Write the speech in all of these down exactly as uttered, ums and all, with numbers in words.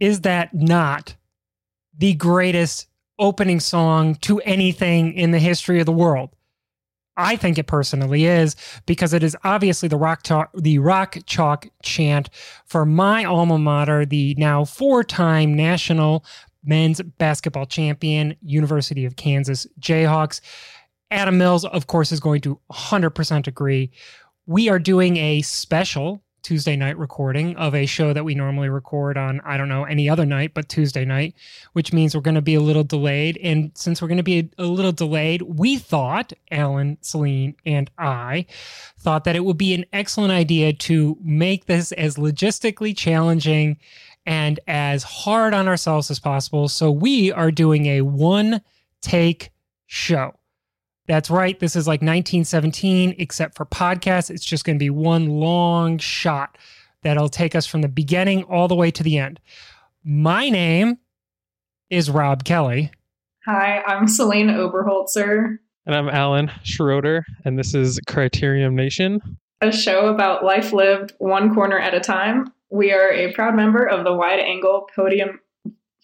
is that not the greatest opening song to anything in the history of the world? I think it personally is, because it is obviously the rock talk, the rock chalk chant for my alma mater, the now four-time national men's basketball champion, University of Kansas Jayhawks. Adam Mills, of course, is going to one hundred percent agree. We are doing a special Tuesday night recording of a show that we normally record on, I don't know, any other night, but Tuesday night, which means we're going to be a little delayed. And since we're going to be a, a little delayed, we thought, Alan, Celine, and I thought that it would be an excellent idea to make this as logistically challenging and as hard on ourselves as possible. So we are doing a one-take show. That's right. This is like nineteen seventeen, except for podcasts. It's just going to be one long shot that'll take us from the beginning all the way to the end. My name is Rob Kelly. Hi, I'm Celine Oberholzer. And I'm Alan Schroeder, and this is Criterium Nation, a show about life lived one corner at a time. We are a proud member of the Wide Angle Podium...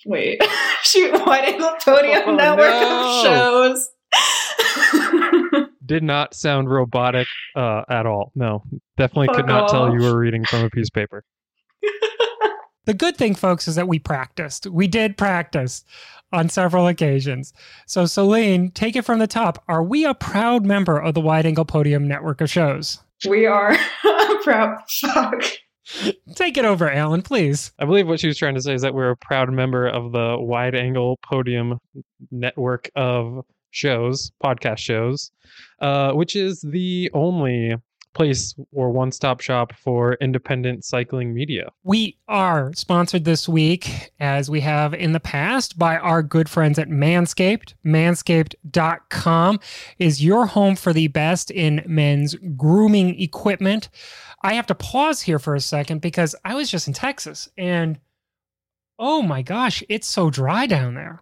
Wait. Shoot, Wide Angle Podium oh, Network no. of shows. Did not sound robotic uh, at all. No, definitely could not tell you were reading from a piece of paper. The good thing, folks, is that we practiced. We did practice on several occasions. So, Celine, take it from the top. Are we a proud member of the Wide Angle Podium Network of shows? We are a proud fuck. Take it over, Alan, please. I believe what she was trying to say is that we're a proud member of the Wide Angle Podium Network of shows, podcast shows, uh, which is the only place or one-stop shop for independent cycling media. We are sponsored this week, as we have in the past, by our good friends at Manscaped. Manscaped dot com is your home for the best in men's grooming equipment. I have to pause here for a second because I was just in Texas, and oh my gosh, it's so dry down there.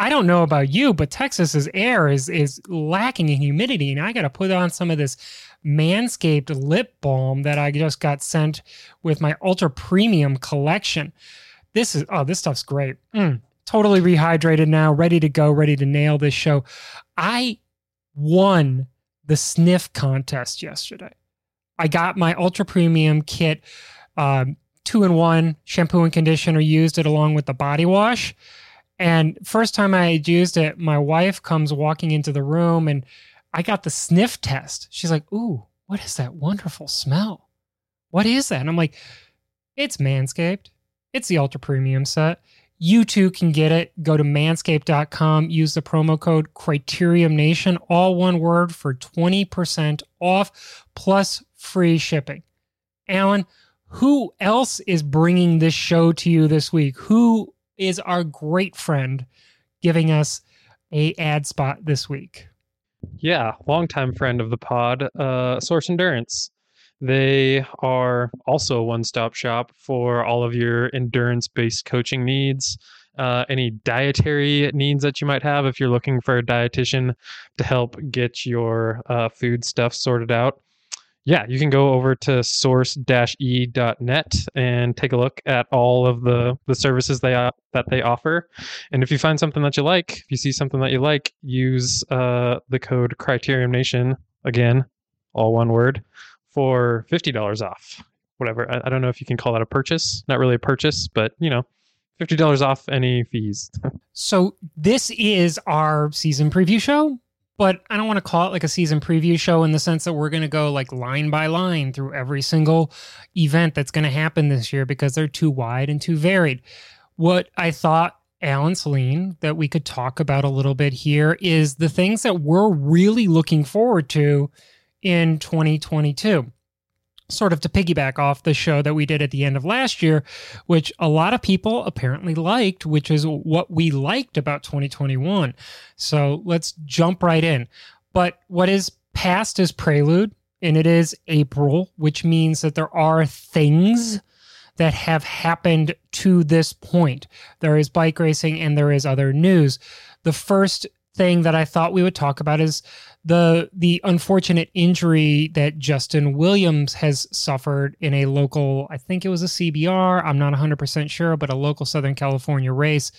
I don't know about you, but Texas's air is is lacking in humidity, and I got to put on some of this Manscaped lip balm that I just got sent with my ultra premium collection. This is oh, this stuff's great. Mm, totally rehydrated now, ready to go, ready to nail this show. I won the sniff contest yesterday. I got my ultra premium kit, um, two in one shampoo and conditioner. Used it along with the body wash. And first time I had used it, my wife comes walking into the room and I got the sniff test. She's like, ooh, what is that wonderful smell? What is that? And I'm like, it's Manscaped. It's the ultra premium set. You too can get it. Go to manscaped dot com. Use the promo code Criterium Nation, all one word, for twenty percent off plus free shipping. Alan, who else is bringing this show to you this week? Who is our great friend giving us a ad spot this week? Yeah, longtime friend of the pod, uh, Source Endurance. They are also a one-stop shop for all of your endurance-based coaching needs, uh, any dietary needs that you might have if you're looking for a dietitian to help get your uh, food stuff sorted out. Yeah, you can go over to source dash e dot net and take a look at all of the, the services they uh, that they offer. And if you find something that you like, if you see something that you like, use uh, the code Criterium Nation, again, all one word, for fifty dollars off. Whatever. I, I don't know if you can call that a purchase. Not really a purchase, but, you know, fifty dollars off any fees. So this is our season preview show. But I don't want to call it like a season preview show in the sense that we're going to go like line by line through every single event that's going to happen this year, because they're too wide and too varied. What I thought, Alan, Celine, that we could talk about a little bit here is the things that we're really looking forward to in twenty twenty-two. Sort of to piggyback off the show that we did at the end of last year, which a lot of people apparently liked, which is what we liked about twenty twenty-one. So let's jump right in. But what is past is prelude, and it is April, which means that there are things that have happened to this point. There is bike racing and there is other news. The first thing that I thought we would talk about is the the unfortunate injury that Justin Williams has suffered in a local, I think it was a C B R, I'm not one hundred percent sure, but a local Southern California race.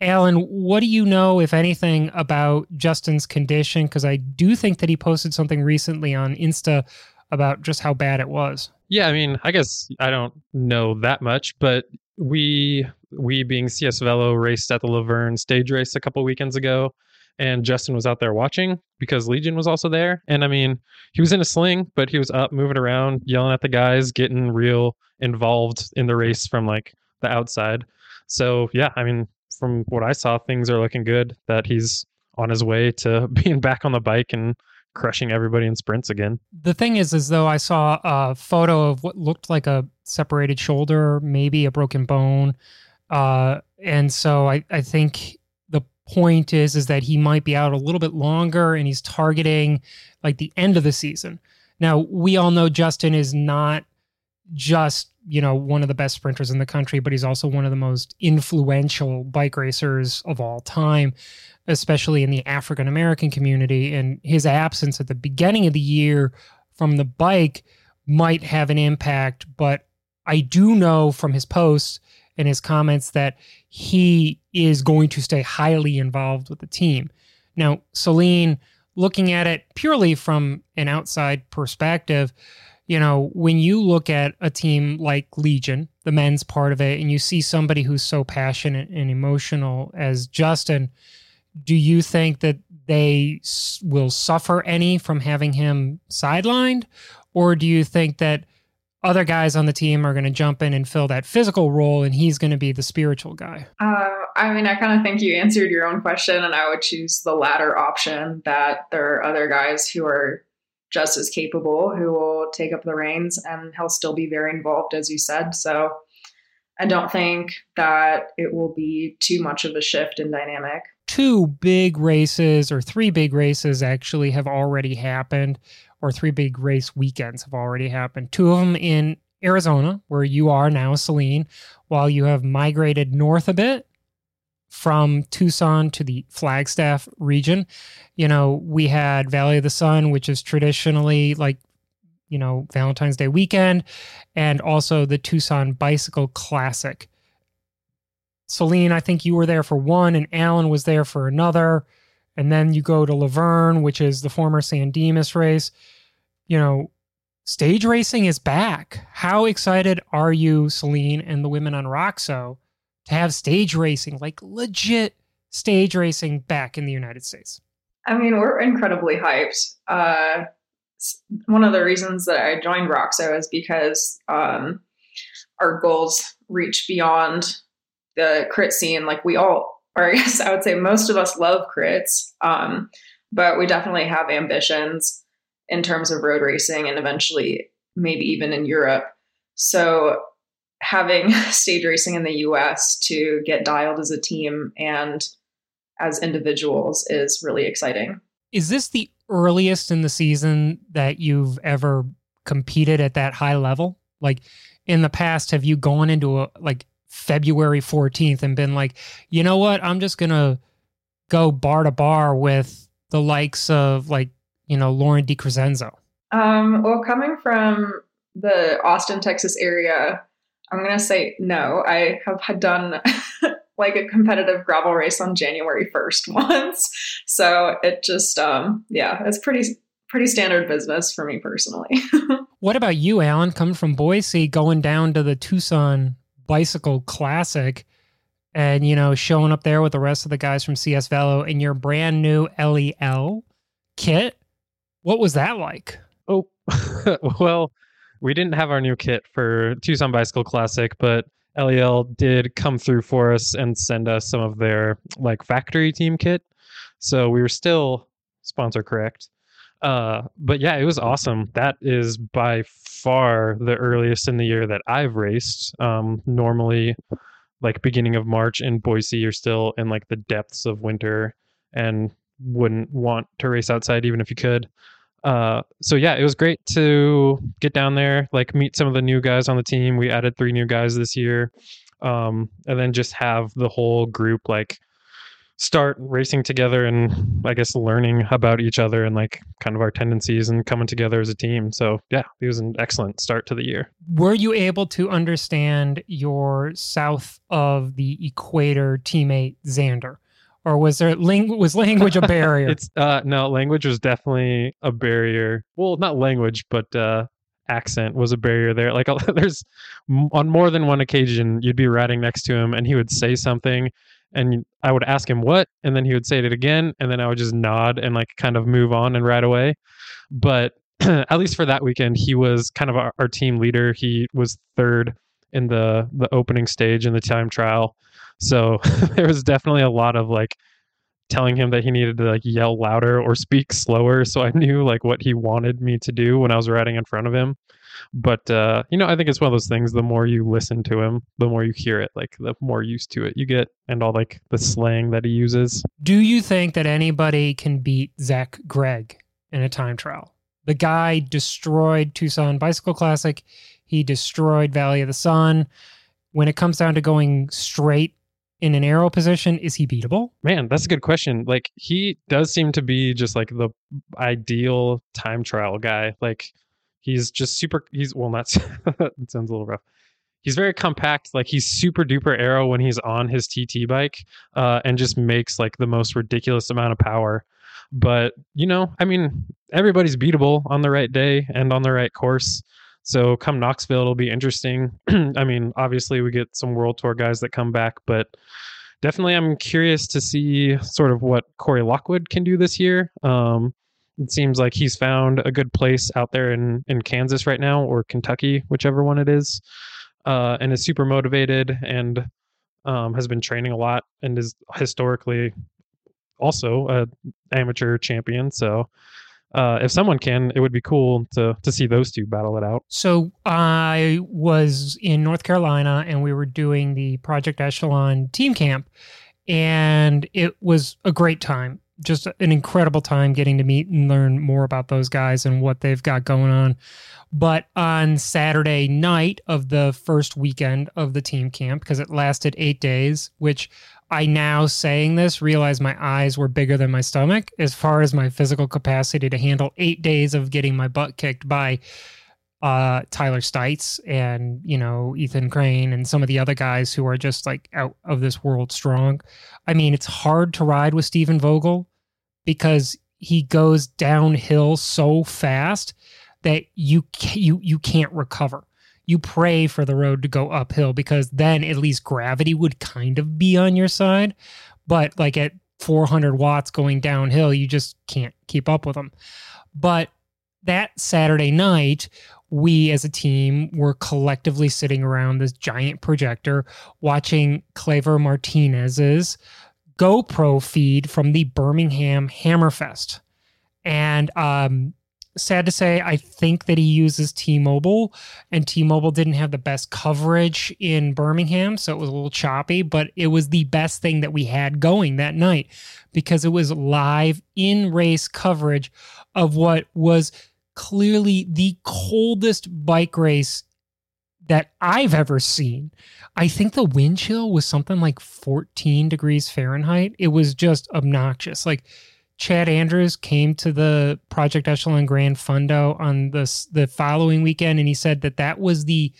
Alan, what do you know, if anything, about Justin's condition? Because I do think that he posted something recently on Insta about just how bad it was. Yeah, I mean, I guess I don't know that much, but we, we being C S Velo, raced at the Laverne stage race a couple weekends ago, and Justin was out there watching because Legion was also there. And I mean, he was in a sling, but he was up, moving around, yelling at the guys, getting real involved in the race from like the outside. So yeah, I mean, from what I saw, things are looking good that he's on his way to being back on the bike and crushing everybody in sprints again. The thing is, is though, I saw a photo of what looked like a separated shoulder, maybe a broken bone. Uh, and so I, I think the point is, is that he might be out a little bit longer, and he's targeting like the end of the season. Now, we all know Justin is not just, you know, one of the best sprinters in the country, but he's also one of the most influential bike racers of all time, especially in the African-American community. And his absence at the beginning of the year from the bike might have an impact. But I do know from his posts and his comments that he is going to stay highly involved with the team. Now, Celine, looking at it purely from an outside perspective, you know, when you look at a team like Legion, the men's part of it, and you see somebody who's so passionate and emotional as Justin, do you think that they will suffer any from having him sidelined? Or do you think that other guys on the team are going to jump in and fill that physical role, and he's going to be the spiritual guy? Uh, I mean, I kind of think you answered your own question, and I would choose the latter option, that there are other guys who are just as capable, who will take up the reins, and he'll still be very involved, as you said. So I don't think that it will be too much of a shift in dynamic. Two big races, or three big races actually, have already happened, or three big race weekends have already happened. Two of them in Arizona, where you are now, Celine, while you have migrated north a bit from Tucson to the Flagstaff region. You know, we had Valley of the Sun, which is traditionally like, you know, Valentine's Day weekend, and also the Tucson Bicycle Classic. Celine, I think you were there for one, and Alan was there for another. And then you go to Laverne, which is the former San Dimas race. You know, stage racing is back. How excited are you, Celine, and the women on Roxo, to have stage racing, like legit stage racing, back in the United States? I mean, we're incredibly hyped. Uh, one of the reasons that I joined Roxo is because um, our goals reach beyond the crit scene. Like, we all, or I guess I would say most of us, love crits, um, but we definitely have ambitions in terms of road racing, and eventually maybe even in Europe. So having stage racing in the U S to get dialed as a team and as individuals is really exciting. Is this the earliest in the season that you've ever competed at that high level? Like, in the past, have you gone into a, like, February fourteenth and been like, you know what, I'm just going to go bar to bar with the likes of, like, you know, Lauren DiCrescenzo? Um, well, coming from the Austin, Texas area, I'm going to say no. I have had done like a competitive gravel race on January first once. So it just, um, yeah, it's pretty, pretty standard business for me personally. What about you, Alan, coming from Boise, going down to the Tucson Bicycle Classic and, you know, showing up there with the rest of the guys from C S Velo in your brand new L E L kit? What was that like? Oh, well, we didn't have our new kit for Tucson Bicycle Classic, but L E L did come through for us and send us some of their like factory team kit. So we were still sponsor correct. Uh, but yeah, it was awesome. That is by far the earliest in the year that I've raced. Um, normally, like beginning of March in Boise, you're still in like the depths of winter and wouldn't want to race outside even if you could. Uh, so yeah, it was great to get down there, like meet some of the new guys on the team. We added three new guys this year. Um, and then just have the whole group, like start racing together and I guess learning about each other and like kind of our tendencies and coming together as a team. So yeah, it was an excellent start to the year. Were you able to understand your south of the equator teammate Xander? Or was there ling- was language a barrier? It's uh, no, language was definitely a barrier. Well, not language, but uh, accent was a barrier there. Like there's on more than one occasion, you'd be riding next to him and he would say something and I would ask him what, and then he would say it again. And then I would just nod and like kind of move on and ride away. But at least for that weekend, he was kind of our, our team leader. He was third in the, the opening stage in the time trial. So there was definitely a lot of like telling him that he needed to like yell louder or speak slower. So I knew like what he wanted me to do when I was riding in front of him. But, uh, you know, I think it's one of those things, the more you listen to him, the more you hear it, like the more used to it you get and all like the slang that he uses. Do you think that anybody can beat Zach Gregg in a time trial? The guy destroyed Tucson Bicycle Classic. He destroyed Valley of the Sun. When it comes down to going straight in an arrow position, is he beatable? Man, that's a good question. Like he does seem to be just like the ideal time trial guy. Like he's just super, he's, well, not, it sounds a little rough. He's very compact. Like he's super duper arrow when he's on his T T bike uh, and just makes like the most ridiculous amount of power. But, you know, I mean, everybody's beatable on the right day and on the right course. So come Knoxville, it'll be interesting. I mean, obviously we get some World Tour guys that come back, but definitely I'm curious to see sort of what Corey Lockwood can do this year. Um, it seems like he's found a good place out there in, in Kansas right now, or Kentucky, whichever one it is, uh, and is super motivated and um, has been training a lot and is historically also an amateur champion. So Uh, if someone can, it would be cool to to see those two battle it out. So I was in North Carolina and we were doing the Project Echelon team camp, and it was a great time. Just an incredible time getting to meet and learn more about those guys and what they've got going on. But on Saturday night of the first weekend of the team camp, because it lasted eight days, which I now saying this realize my eyes were bigger than my stomach as far as my physical capacity to handle eight days of getting my butt kicked by uh, Tyler Stites and, you know, Ethan Crane and some of the other guys who are just like out of this world strong. I mean, it's hard to ride with Stephen Vogel because he goes downhill so fast that you can't, you, you can't recover. You pray for the road to go uphill because then at least gravity would kind of be on your side. But like at four hundred watts going downhill, you just can't keep up with them. But that Saturday night, we as a team were collectively sitting around this giant projector watching Claver Martinez's GoPro feed from the Birmingham Hammerfest. And um, sad to say, I think that he uses T-Mobile, and T-Mobile didn't have the best coverage in Birmingham, so it was a little choppy, but it was the best thing that we had going that night because it was live in-race coverage of what was clearly the coldest bike race that I've ever seen. I think the wind chill was something like fourteen degrees Fahrenheit. It was just obnoxious. Like Chad Andrews came to the Project Echelon Grand Fondo on the, the following weekend, and he said that that was the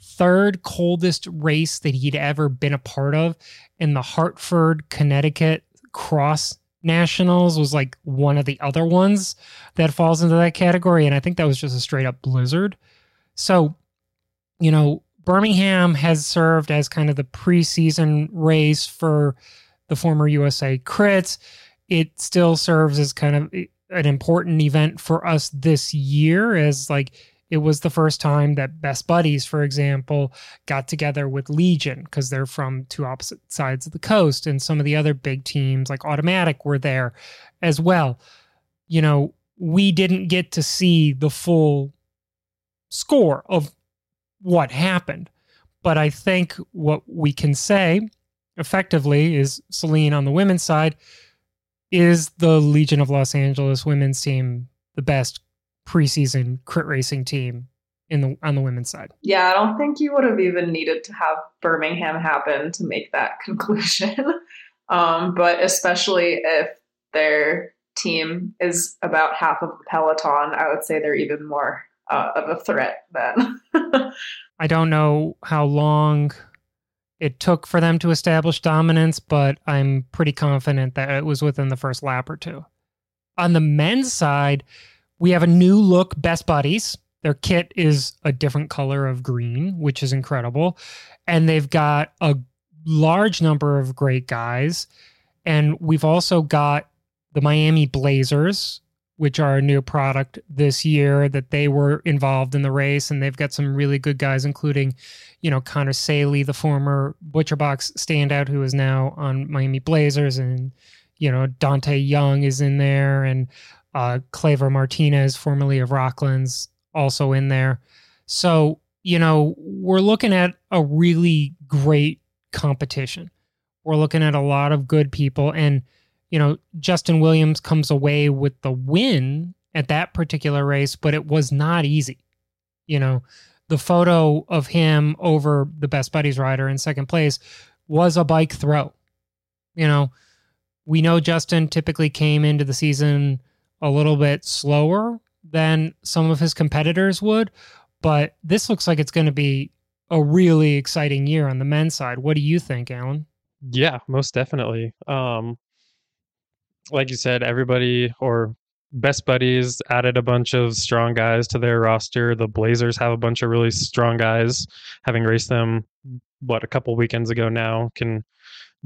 third coldest race that he'd ever been a part of. And the Hartford, Connecticut Cross Nationals was like one of the other ones that falls into that category. And I think that was just a straight up blizzard. So, you know, Birmingham has served as kind of the preseason race for the former U S A Crits. It still serves as kind of an important event for us this year, as like it was the first time that Best Buddies, for example, got together with Legion because they're from two opposite sides of the coast. And some of the other big teams like Automatic were there as well. You know, we didn't get to see the full score of what happened. But I think what we can say effectively is Celine on the women's side is the Legion of Los Angeles women's team the best preseason crit racing team in the on the women's side? Yeah, I don't think you would have even needed to have Birmingham happen to make that conclusion. Um, but especially if their team is about half of the peloton, I would say they're even more uh, of a threat then. I don't know how long it took for them to establish dominance, but I'm pretty confident that it was within the first lap or two. On the men's side, we have a new look Best Buddies. Their kit is a different color of green, which is incredible. And they've got a large number of great guys. And we've also got the Miami Blazers, which are a new product this year, that they were involved in the race. And they've got some really good guys, including, you know, Connor Saley, the former ButcherBox standout who is now on Miami Blazers. And, you know, Dante Young is in there, and uh, Claver Martinez, formerly of Rocklands, also in there. So, you know, we're looking at a really great competition. We're looking at a lot of good people. And, you know, Justin Williams comes away with the win at that particular race, but it was not easy. You know, the photo of him over the Best Buddies rider in second place was a bike throw. You know, we know Justin typically came into the season a little bit slower than some of his competitors would, but this looks like it's going to be a really exciting year on the men's side. What do you think, Alan? Yeah, most definitely. Um, like you said, everybody or Best Buddies added a bunch of strong guys to their roster. The Blazers have a bunch of really strong guys, having raced them, what, a couple weekends ago now, can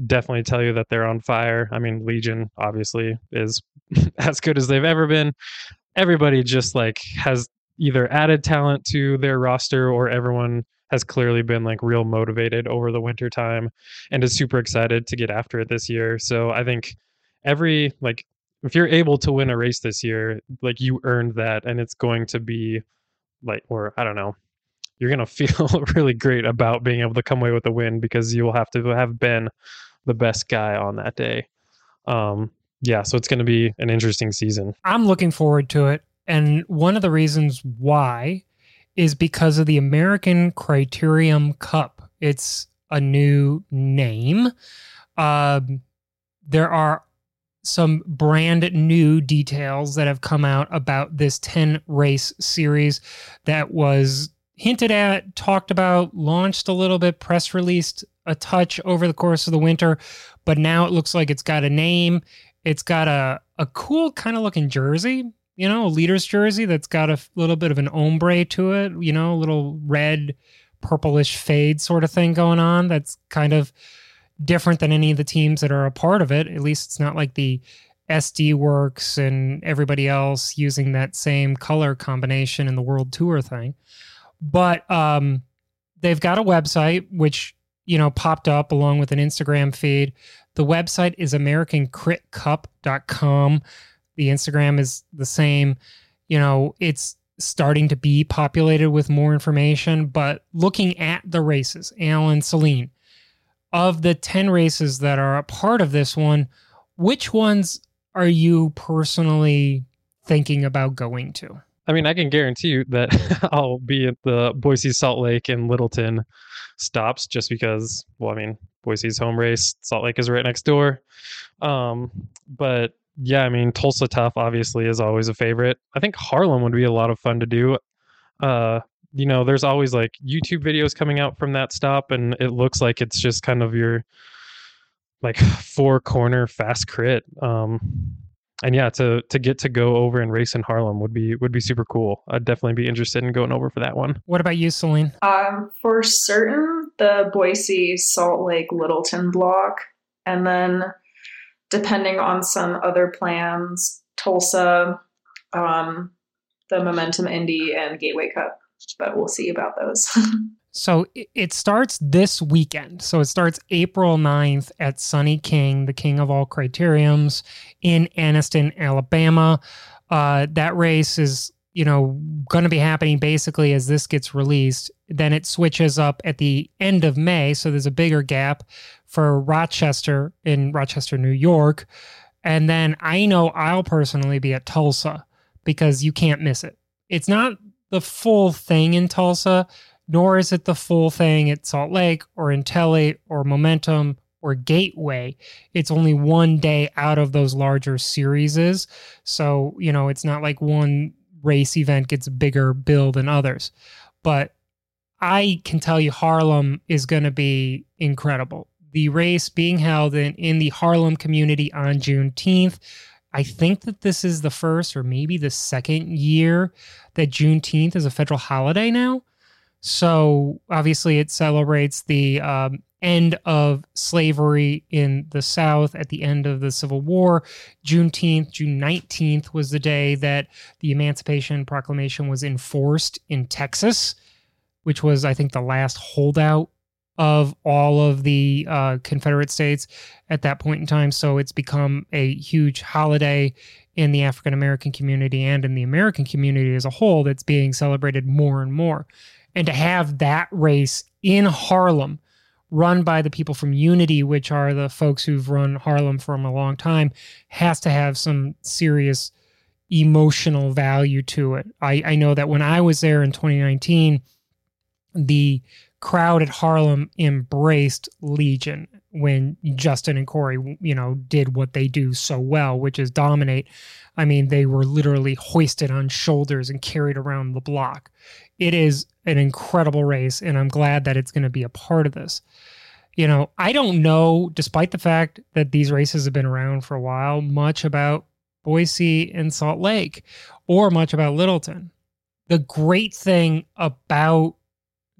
definitely tell you that they're on fire. I mean, Legion obviously is as good as they've ever been. Everybody just like has either added talent to their roster, or everyone has clearly been like real motivated over the winter time and is super excited to get after it this year. So I think every, like, if you're able to win a race this year, like, you earned that, and it's going to be like, or I don't know, you're going to feel really great about being able to come away with a win, because you will have to have been the best guy on that day. Um, Yeah, so it's going to be an interesting season. I'm looking forward to it. And one of the reasons why is because of the American Criterium Cup. It's a new name. Um, there are some brand new details that have come out about this ten race series that was hinted at, talked about, launched a little bit, press released a touch over the course of the winter. But now it looks like it's got a name. It's got a, a cool kind of looking jersey, you know, a leader's jersey that's got a little bit of an ombre to it, you know, a little red, purplish fade sort of thing going on. That's kind of different than any of the teams that are a part of it. At least it's not like the S D Works and everybody else using that same color combination in the World Tour thing. But um, they've got a website, which, you know, popped up along with an Instagram feed. The website is American Crit Cup dot com. The Instagram is the same. You know, it's starting to be populated with more information, but looking at the races, Alan, Celine, of the ten races that are a part of this one, which ones are you personally thinking about going to? I mean, I can guarantee you that I'll be at the Boise, Salt Lake, and Littleton stops, just because, well, I mean, Boise's home race, Salt Lake is right next door. Um, but yeah, I mean, Tulsa Tough obviously is always a favorite. I think Harlem would be a lot of fun to do. Uh, you know, there's always like YouTube videos coming out from that stop, and it looks like it's just kind of your like four corner fast crit. Um, And yeah, to to get to go over and race in Harlem would be would be super cool. I'd definitely be interested in going over for that one. What about you, Celine? Um, for certain, the Boise, Salt Lake, Littleton block. And then depending on some other plans, Tulsa, um, the Momentum Indy, and Gateway Cup. But we'll see about those. So it starts this weekend. So it starts April ninth at Sunny King, the king of all criteriums, in Anniston, Alabama. Uh, that race is, you know, going to be happening basically as this gets released. Then it switches up at the end of May. So there's a bigger gap for Rochester in Rochester, New York. And then I know I'll personally be at Tulsa, because you can't miss it. It's not the full thing in Tulsa, nor is it the full thing at Salt Lake or in Telly or Momentum or gateway, it's only one day out of those larger series. So, you know, it's not like one race event gets a bigger bill than others. But I can tell you Harlem is going to be incredible. The race being held in, in the Harlem community on Juneteenth. I think that this is the first or maybe the second year that Juneteenth is a federal holiday now. So obviously it celebrates the um, end of slavery in the South at the end of the Civil War. Juneteenth, June nineteenth was the day that the Emancipation Proclamation was enforced in Texas, which was, I think, the last holdout of all of the uh, Confederate states at that point in time. So it's become a huge holiday in the African-American community and in the American community as a whole that's being celebrated more and more. And to have that race in Harlem run by the people from Unity, which are the folks who've run Harlem for a long time, has to have some serious emotional value to it. I, I know that when I was there in twenty nineteen, the crowd at Harlem embraced Legion when Justin and Corey, you know, did what they do so well, which is dominate. I mean, they were literally hoisted on shoulders and carried around the block. It is an incredible race, and I'm glad that it's going to be a part of this. You know, I don't know, despite the fact that these races have been around for a while, much about Boise and Salt Lake or much about Littleton. The great thing about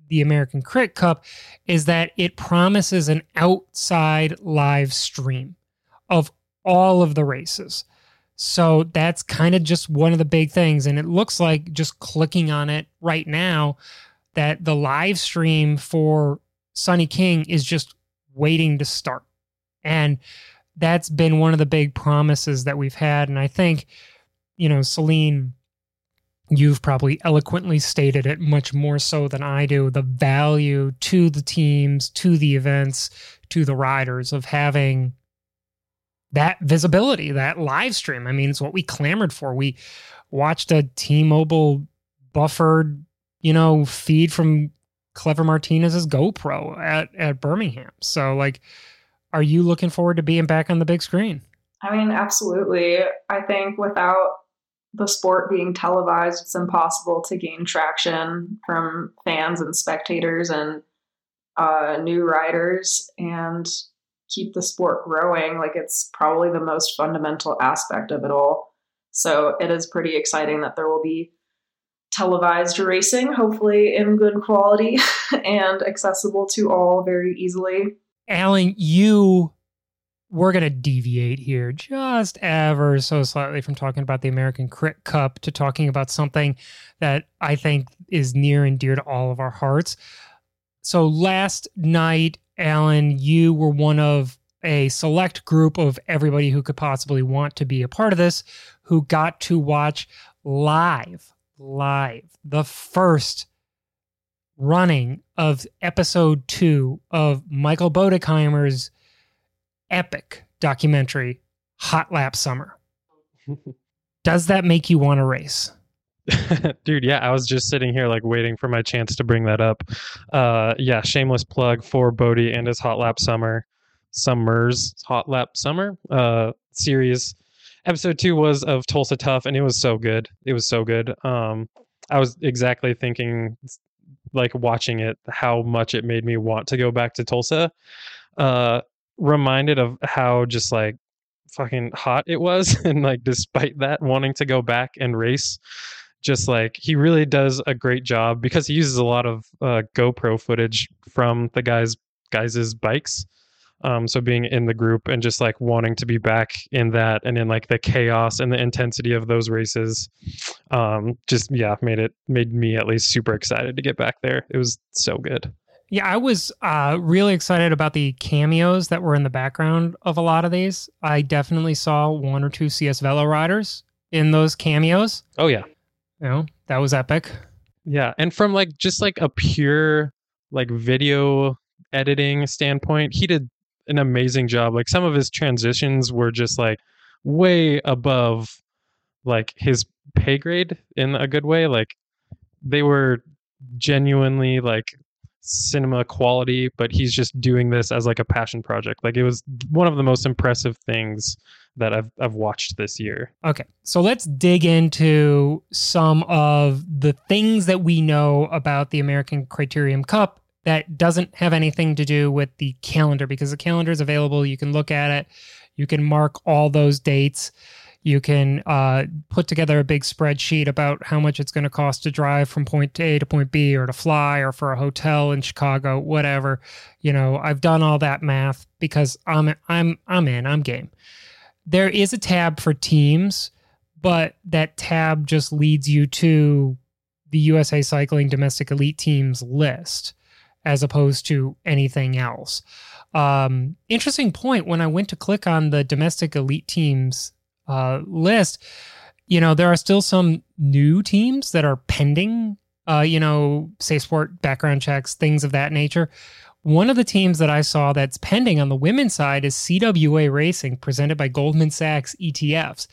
the American Crit Cup is that it promises an outside live stream of all of the races. So that's kind of just one of the big things. And it looks like just clicking on it right now that the live stream for Sonny King is just waiting to start. And that's been one of the big promises that we've had. And I think, you know, Celine, you've probably eloquently stated it much more so than I do, the value to the teams, to the events, to the riders of having that visibility, that live stream. I mean, it's what we clamored for. We watched a T-Mobile buffered, you know, feed from Clever Martinez's GoPro at, at Birmingham. So, like, are you looking forward to being back on the big screen? I mean, absolutely. I think without the sport being televised, it's impossible to gain traction from fans and spectators and uh, new riders and keep the sport growing. Like, it's probably the most fundamental aspect of it all. So it is pretty exciting that there will be televised racing, hopefully in good quality and accessible to all very easily. Alan, you... We're going to deviate here just ever so slightly from talking about the American Crit Cup to talking about something that I think is near and dear to all of our hearts. So last night, Alan, you were one of a select group of everybody who could possibly want to be a part of this, who got to watch live, live, the first running of episode two of Michael Bodenheimer's epic documentary, Hot Lap Summer. Does that make you want to race? Dude, yeah, I was just sitting here like waiting for my chance to bring that up. Uh, yeah, shameless plug for Bodie and his Hot Lap Summer, Summers, Hot Lap Summer uh, series. Episode two was of Tulsa Tough, and it was so good. It was so good. Um, I was exactly thinking, like watching it, how much it made me want to go back to Tulsa. Uh, reminded of how just like fucking hot it was, and like despite that wanting to go back and race. Just like he really does a great job because he uses a lot of uh, GoPro footage from the guys guys's bikes, um so being in the group and just like wanting to be back in that and in like the chaos and the intensity of those races, um just yeah made it made me at least super excited to get back there. It was so good. Yeah, I was uh, really excited about the cameos that were in the background of a lot of these. I definitely saw one or two C S Velo riders in those cameos. Oh, yeah. You know, that was epic. Yeah. And from like just like a pure like video editing standpoint, he did an amazing job. Like some of his transitions were just like way above like his pay grade in a good way. Like they were genuinely like cinema quality, but he's just doing this as like a passion project. Like, it was one of the most impressive things that I've I've watched this year. Okay, so let's dig into some of the things that we know about the American Criterium Cup that doesn't have anything to do with the calendar, because the calendar is available. You can look at it. You can mark all those dates. You can uh, put together a big spreadsheet about how much it's going to cost to drive from point A to point B, or to fly, or for a hotel in Chicago, whatever. You know, I've done all that math because I'm I'm I'm in, I'm game. There is a tab for teams, but that tab just leads you to the U S A Cycling Domestic Elite Teams list as opposed to anything else. Um, interesting point. When I went to click on the Domestic Elite Teams Uh, list, you know, there are still some new teams that are pending, uh, you know, safe sport background checks, things of that nature. One of the teams that I saw that's pending on the women's side is C W A Racing, presented by Goldman Sachs E T Fs.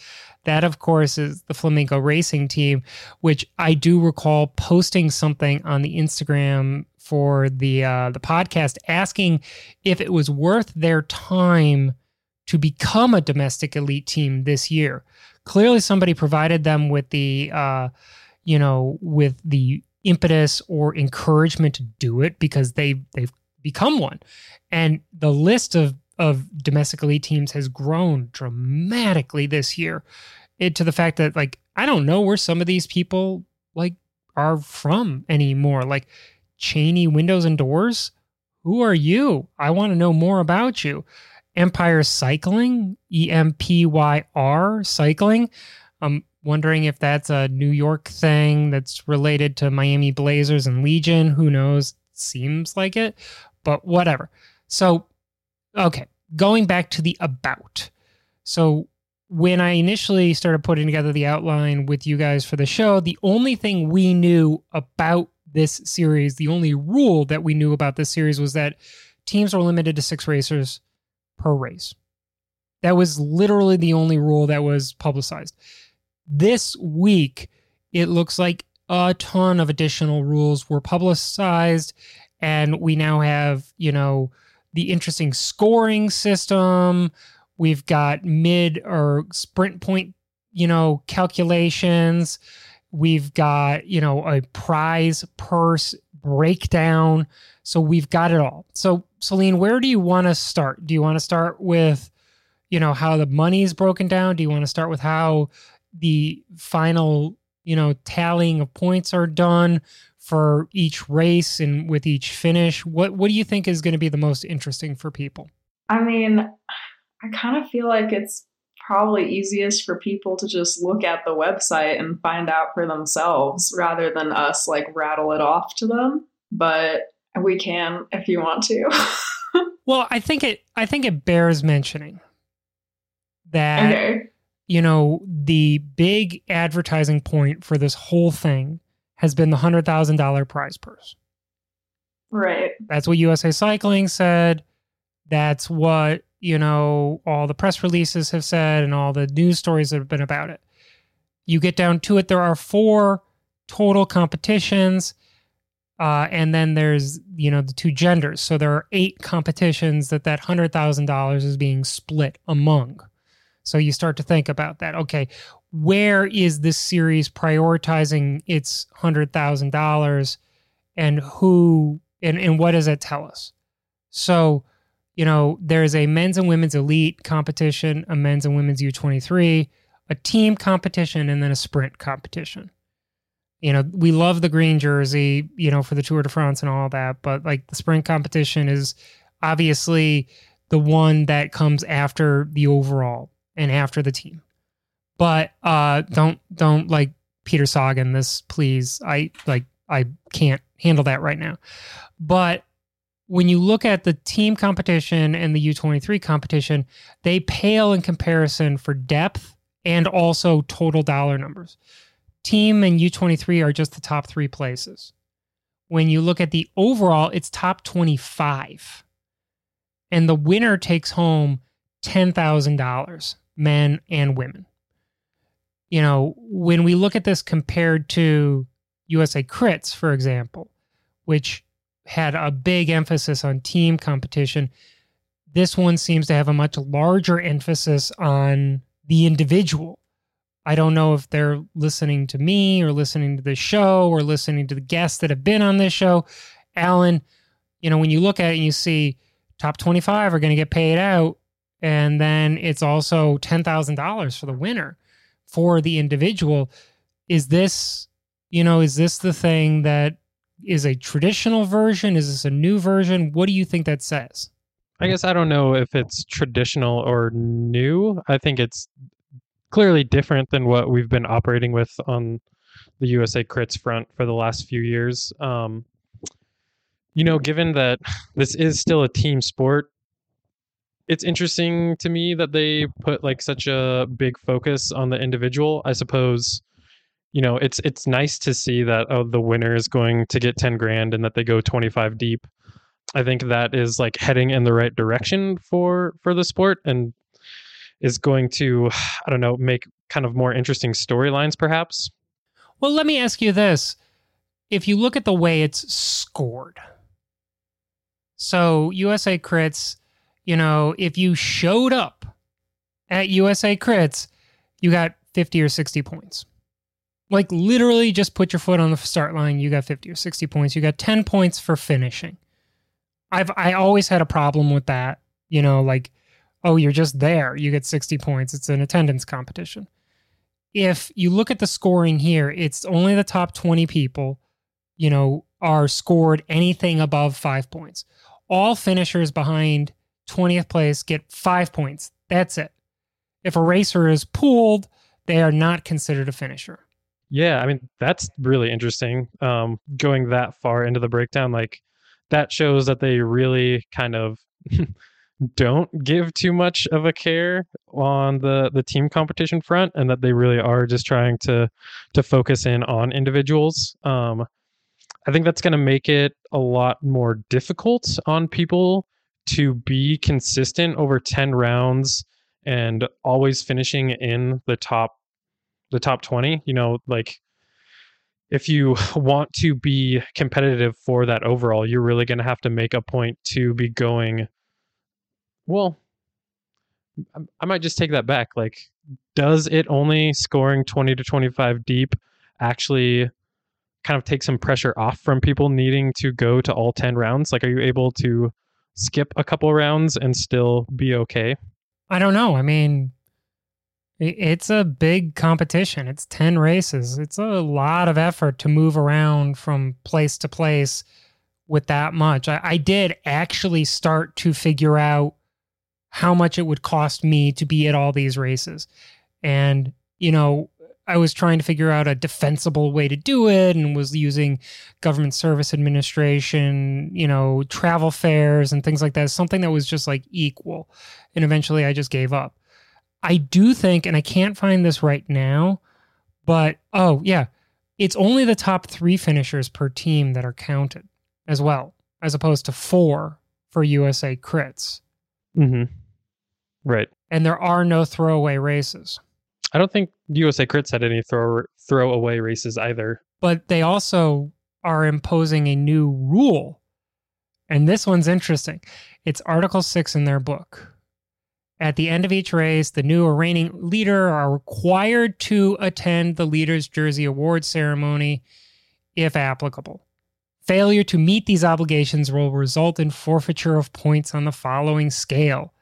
That, of course, is the Flamingo Racing team, which I do recall posting something on the Instagram for the uh, the podcast asking if it was worth their time to become a domestic elite team this year. Clearly somebody provided them with the, uh, you know, with the impetus or encouragement to do it, because they, they've become one. And the list of, of domestic elite teams has grown dramatically this year, it, to the fact that, like, I don't know where some of these people, like, are from anymore. Like, Cheney Windows and Doors, who are you? I want to know more about you. Empire Cycling, E M P Y R Cycling. I'm wondering if that's a New York thing that's related to Miami Blazers and Legion. Who knows? Seems like it, but whatever. So, okay, going back to the about. So when I initially started putting together the outline with you guys for the show, the only thing we knew about this series, the only rule that we knew about this series, was that teams were limited to six racers per race. That was literally the only rule that was publicized. This week, it looks like a ton of additional rules were publicized, and we now have, you know, the interesting scoring system. We've got mid or sprint point, you know, calculations. We've got, you know, a prize purse breakdown. So we've got it all. So Celine, where do you want to start? Do you want to start with, you know, how the money is broken down? Do you want to start with how the final, you know, tallying of points are done for each race and with each finish? What what do you think is going to be the most interesting for people? I mean, I kind of feel like it's probably easiest for people to just look at the website and find out for themselves rather than us, like, rattle it off to them. But we can if you want to. Well, I think it I think it bears mentioning that, okay, you know, the big advertising point for this whole thing has been the one hundred thousand dollars prize purse. Right. That's what U S A Cycling said. That's what, you know, all the press releases have said and all the news stories that have been about it. You get down to it, there are four total competitions. Uh, and then there's, you know, the two genders. So there are eight competitions that that one hundred thousand dollars is being split among. So you start to think about that. Okay, where is this series prioritizing its one hundred thousand dollars, and who and, and what does that tell us? So, you know, there's a men's and women's elite competition, a men's and women's U twenty-three, a team competition, and then a sprint competition. You know, we love the green jersey, you know, for the Tour de France and all that, but, like, the sprint competition is obviously the one that comes after the overall and after the team. But uh, don't, don't like Peter Sagan this, please. I like, I can't handle that right now. But when you look at the team competition and the U twenty-three competition, they pale in comparison for depth and also total dollar numbers. Team and U twenty-three are just the top three places. When you look at the overall, it's top twenty-five. And the winner takes home ten thousand dollars, men and women. You know, when we look at this compared to U S A Crits, for example, which had a big emphasis on team competition. This one seems to have a much larger emphasis on the individual. I don't know if they're listening to me or listening to the show or listening to the guests that have been on this show. Alan, you know, when you look at it and you see top twenty-five are going to get paid out, and then it's also ten thousand dollars for the winner for the individual. Is this, you know, is this the thing that is a traditional version? Is this a new version? What do you think that says? I guess I don't know if it's traditional or new. I think it's clearly different than what we've been operating with on the U S A Crits front for the last few years. Um, you know, given that this is still a team sport, it's interesting to me that they put like such a big focus on the individual. I suppose, you know, it's it's nice to see that oh, the winner is going to get ten grand and that they go twenty-five deep. I think that is like heading in the right direction for, for the sport and is going to, I don't know, make kind of more interesting storylines perhaps. Well, let me ask you this. If you look at the way it's scored, so U S A Crits, you know, if you showed up at U S A Crits, you got fifty or sixty points. Like literally just put your foot on the start line, you got fifty or sixty points. You got ten points for finishing. I've I always had a problem with that, you know, like, oh, you're just there. You get sixty points. It's an attendance competition. If you look at the scoring here, it's only the top twenty people, you know, are scored anything above five points. All finishers behind twentieth place get five points. That's it. If a racer is pooled, they are not considered a finisher. Yeah, I mean, that's really interesting. Um, going that far into the breakdown, like, that shows that they really kind of don't give too much of a care on the, the team competition front, and that they really are just trying to to focus in on individuals. Um, I think that's going to make it a lot more difficult on people to be consistent over ten rounds and always finishing in the top the top twenty. You know, like, if you want to be competitive for that overall, you're really going to have to make a point to be going. Well, I might just take that back. Like, does it only scoring twenty to twenty-five deep actually kind of take some pressure off from people needing to go to all ten rounds? Like, are you able to skip a couple rounds and still be okay? I don't know. I mean, it's a big competition. It's ten races. It's a lot of effort to move around from place to place with that much. I, I did actually start to figure out how much it would cost me to be at all these races. And, you know, I was trying to figure out a defensible way to do it and was using government service administration, you know, travel fares and things like that. Something that was just like equal. And eventually I just gave up. I do think, and I can't find this right now, but, oh, yeah, it's only the top three finishers per team that are counted as well, as opposed to four for U S A Crits. Mm-hmm. Right. And there are no throwaway races. I don't think U S A Crits had any throw throwaway races either. But they also are imposing a new rule, and this one's interesting. It's Article six in their book. At the end of each race, the new or reigning leader are required to attend the leader's jersey award ceremony, if applicable. Failure to meet these obligations will result in forfeiture of points on the following scale.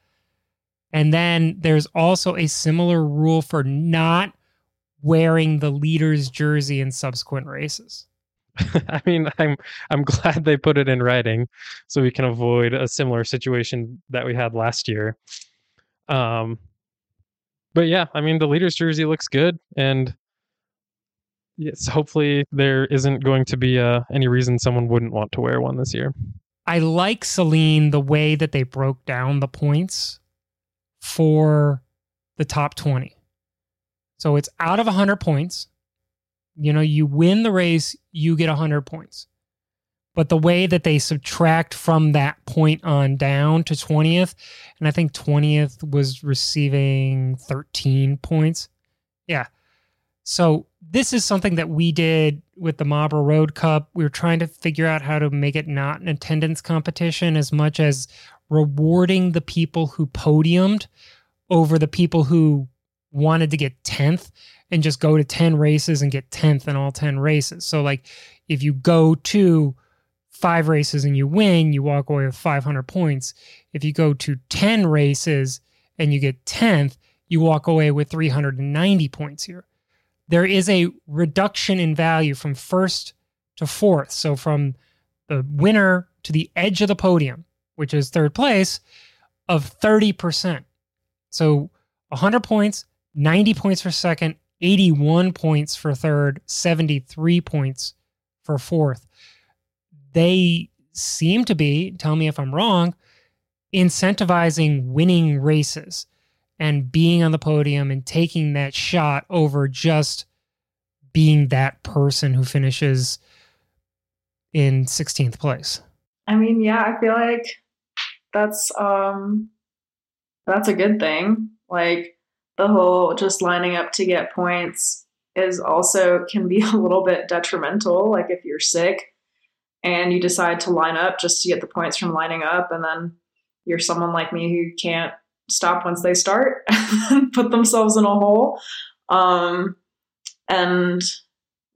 And then there's also a similar rule for not wearing the leader's jersey in subsequent races. I mean, I'm I'm glad they put it in writing so we can avoid a similar situation that we had last year. Um, but yeah, I mean, the leader's jersey looks good, and yes, hopefully there isn't going to be uh, any reason someone wouldn't want to wear one this year. I like, Celine, the way that they broke down the points for the top twenty. So it's out of one hundred points. You know, you win the race, you get one hundred points. But the way that they subtract from that point on down to twentieth, and I think twentieth was receiving thirteen points. Yeah. So this is something that we did with the Marlboro Road Cup. We were trying to figure out how to make it not an attendance competition as much as rewarding the people who podiumed over the people who wanted to get tenth and just go to ten races and get tenth in all ten races. So like if you go to five races and you win, you walk away with five hundred points. If you go to ten races and you get tenth, you walk away with three hundred ninety points here. There is a reduction in value from first to fourth. So from the winner to the edge of the podium, which is third place, of thirty percent. So one hundred points, ninety points for second, eighty-one points for third, seventy-three points for fourth. They seem to be, tell me if I'm wrong, incentivizing winning races and being on the podium and taking that shot over just being that person who finishes in sixteenth place. I mean, yeah, I feel like that's um, that's a good thing. Like the whole just lining up to get points is also can be a little bit detrimental. Like if you're sick and you decide to line up just to get the points from lining up, and then you're someone like me who can't stop once they start and put themselves in a hole, um, and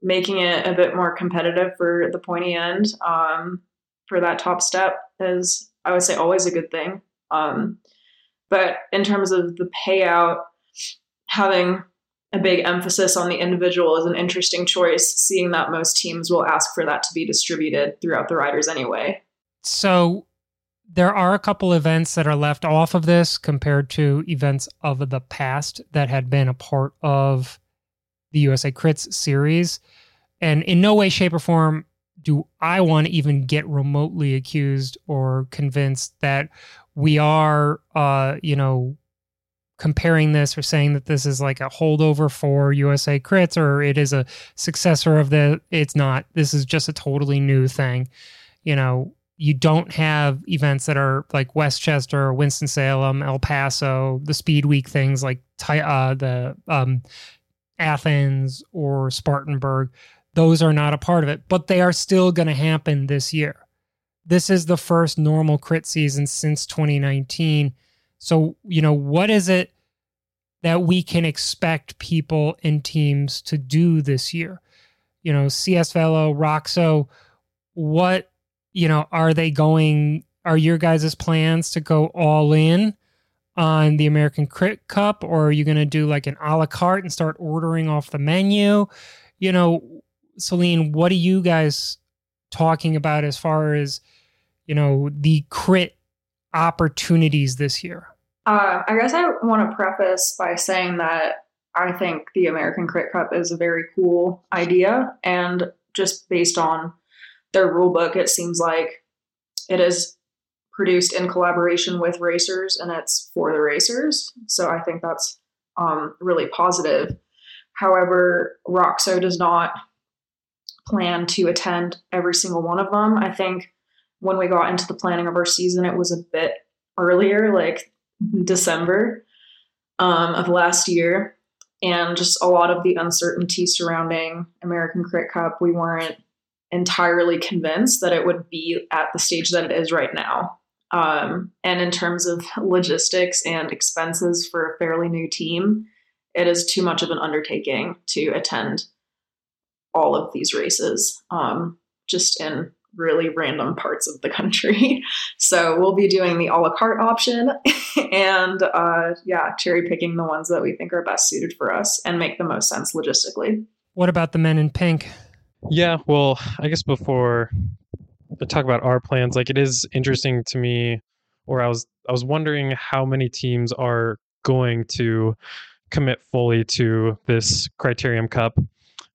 making it a bit more competitive for the pointy end, um, for that top step is, I would say, always a good thing. Um, but in terms of the payout, having a big emphasis on the individual is an interesting choice, seeing that most teams will ask for that to be distributed throughout the riders anyway. So there are a couple events that are left off of this compared to events of the past that had been a part of the U S A Crits series. And in no way, shape, or form do I want to even get remotely accused or convinced that we are, uh, you know, comparing this or saying that this is like a holdover for U S A Crits or it is a successor of the, it's not. This is just a totally new thing, you know. You don't have events that are like Westchester, Winston-Salem, El Paso, the Speed Week things like uh, the um, Athens or Spartanburg. Those are not a part of it, but they are still going to happen this year. This is the first normal crit season since twenty nineteen. So, you know, what is it that we can expect people and teams to do this year? You know, C S Velo, Roxo, what, you know, are they going, are your guys' plans to go all in on the American Crit Cup, or are you going to do like an a la carte and start ordering off the menu? You know, Celine, what are you guys talking about as far as, you know, the crit opportunities this year? Uh, I guess I want to preface by saying that I think the American Crit Cup is a very cool idea, and just based on their rule book, it seems like it is produced in collaboration with racers and it's for the racers. So I think that's um, really positive. However, Roxo does not plan to attend every single one of them. I think when we got into the planning of our season, it was a bit earlier, like December um, of last year. And just a lot of the uncertainty surrounding American Crit Cup, we weren't entirely convinced that it would be at the stage that it is right now. Um, and in terms of logistics and expenses for a fairly new team, it is too much of an undertaking to attend all of these races, um, just in really random parts of the country. So we'll be doing the a la carte option and uh, yeah, cherry picking the ones that we think are best suited for us and make the most sense logistically. What about the men in pink? Yeah, well, I guess before I talk about our plans, like it is interesting to me, or I was I was wondering how many teams are going to commit fully to this Criterium Cup,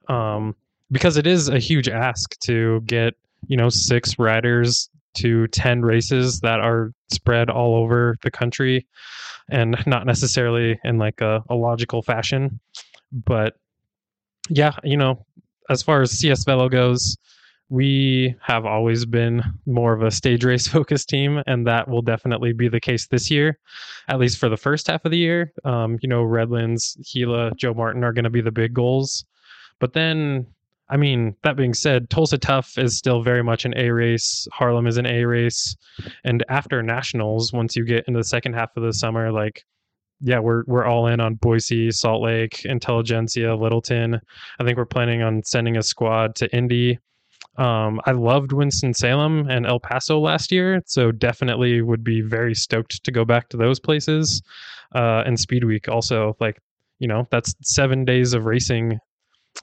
um, because it is a huge ask to get, you know, six riders to ten races that are spread all over the country and not necessarily in like a, a logical fashion. But yeah, you know, as far as C S Velo goes, we have always been more of a stage race focused team, and that will definitely be the case this year, at least for the first half of the year. Um, you know, Redlands, Gila, Joe Martin are going to be the big goals, But then, I mean, that being said, Tulsa Tough is still very much an A race. Harlem is an A race. And after nationals, once you get into the second half of the summer, like, yeah, we're we're all in on Boise, Salt Lake, Intelligentsia, Littleton. I think we're planning on sending a squad to Indy. Um, I loved Winston-Salem and El Paso last year, so definitely would be very stoked to go back to those places. Uh, and Speed Week also, like, you know, that's seven days of racing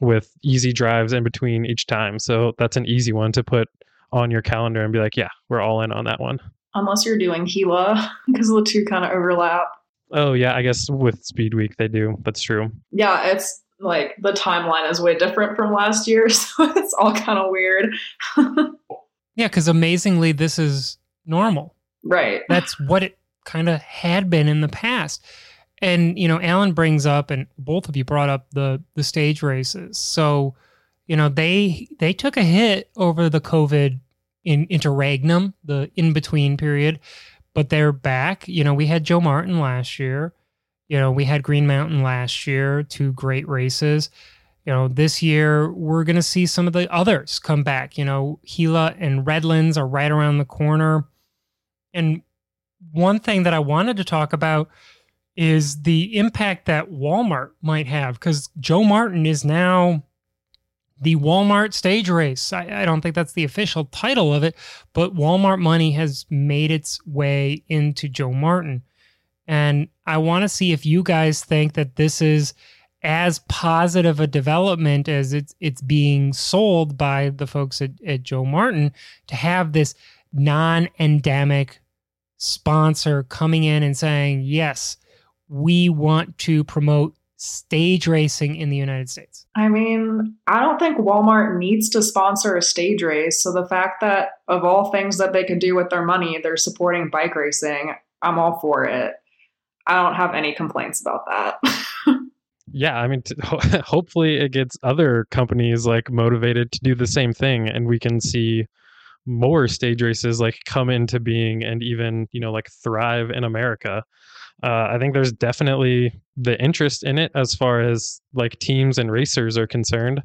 with easy drives in between each time. So that's an easy one to put on your calendar and be like, yeah, we're all in on that one. Unless you're doing Gila, because the two kind of overlap. Oh, yeah, I guess with Speed Week they do. That's true. Yeah, it's like the timeline is way different from last year, so it's all kind of weird. Yeah, because amazingly, this is normal. Right. That's what it kind of had been in the past. And, you know, Alan brings up, and both of you brought up the the stage races. So, you know, they they took a hit over the COVID in, interregnum, the in-between period, but they're back. You know, we had Joe Martin last year. You know, we had Green Mountain last year, two great races. You know, this year we're going to see some of the others come back. You know, Gila and Redlands are right around the corner. And one thing that I wanted to talk about is the impact that Walmart might have, because Joe Martin is now the Walmart stage race. I, I don't think that's the official title of it, but Walmart money has made its way into Joe Martin. And I want to see if you guys think that this is as positive a development as it's it's being sold by the folks at, at Joe Martin, to have this non-endemic sponsor coming in and saying, yes, we want to promote stage racing in the United States. I mean, I don't think Walmart needs to sponsor a stage race. So the fact that of all things that they can do with their money, they're supporting bike racing, I'm all for it. I don't have any complaints about that. Yeah, I mean, t- hopefully it gets other companies like motivated to do the same thing, and we can see more stage races like come into being and even, you know, like thrive in America. Uh, I think there's definitely the interest in it as far as like teams and racers are concerned.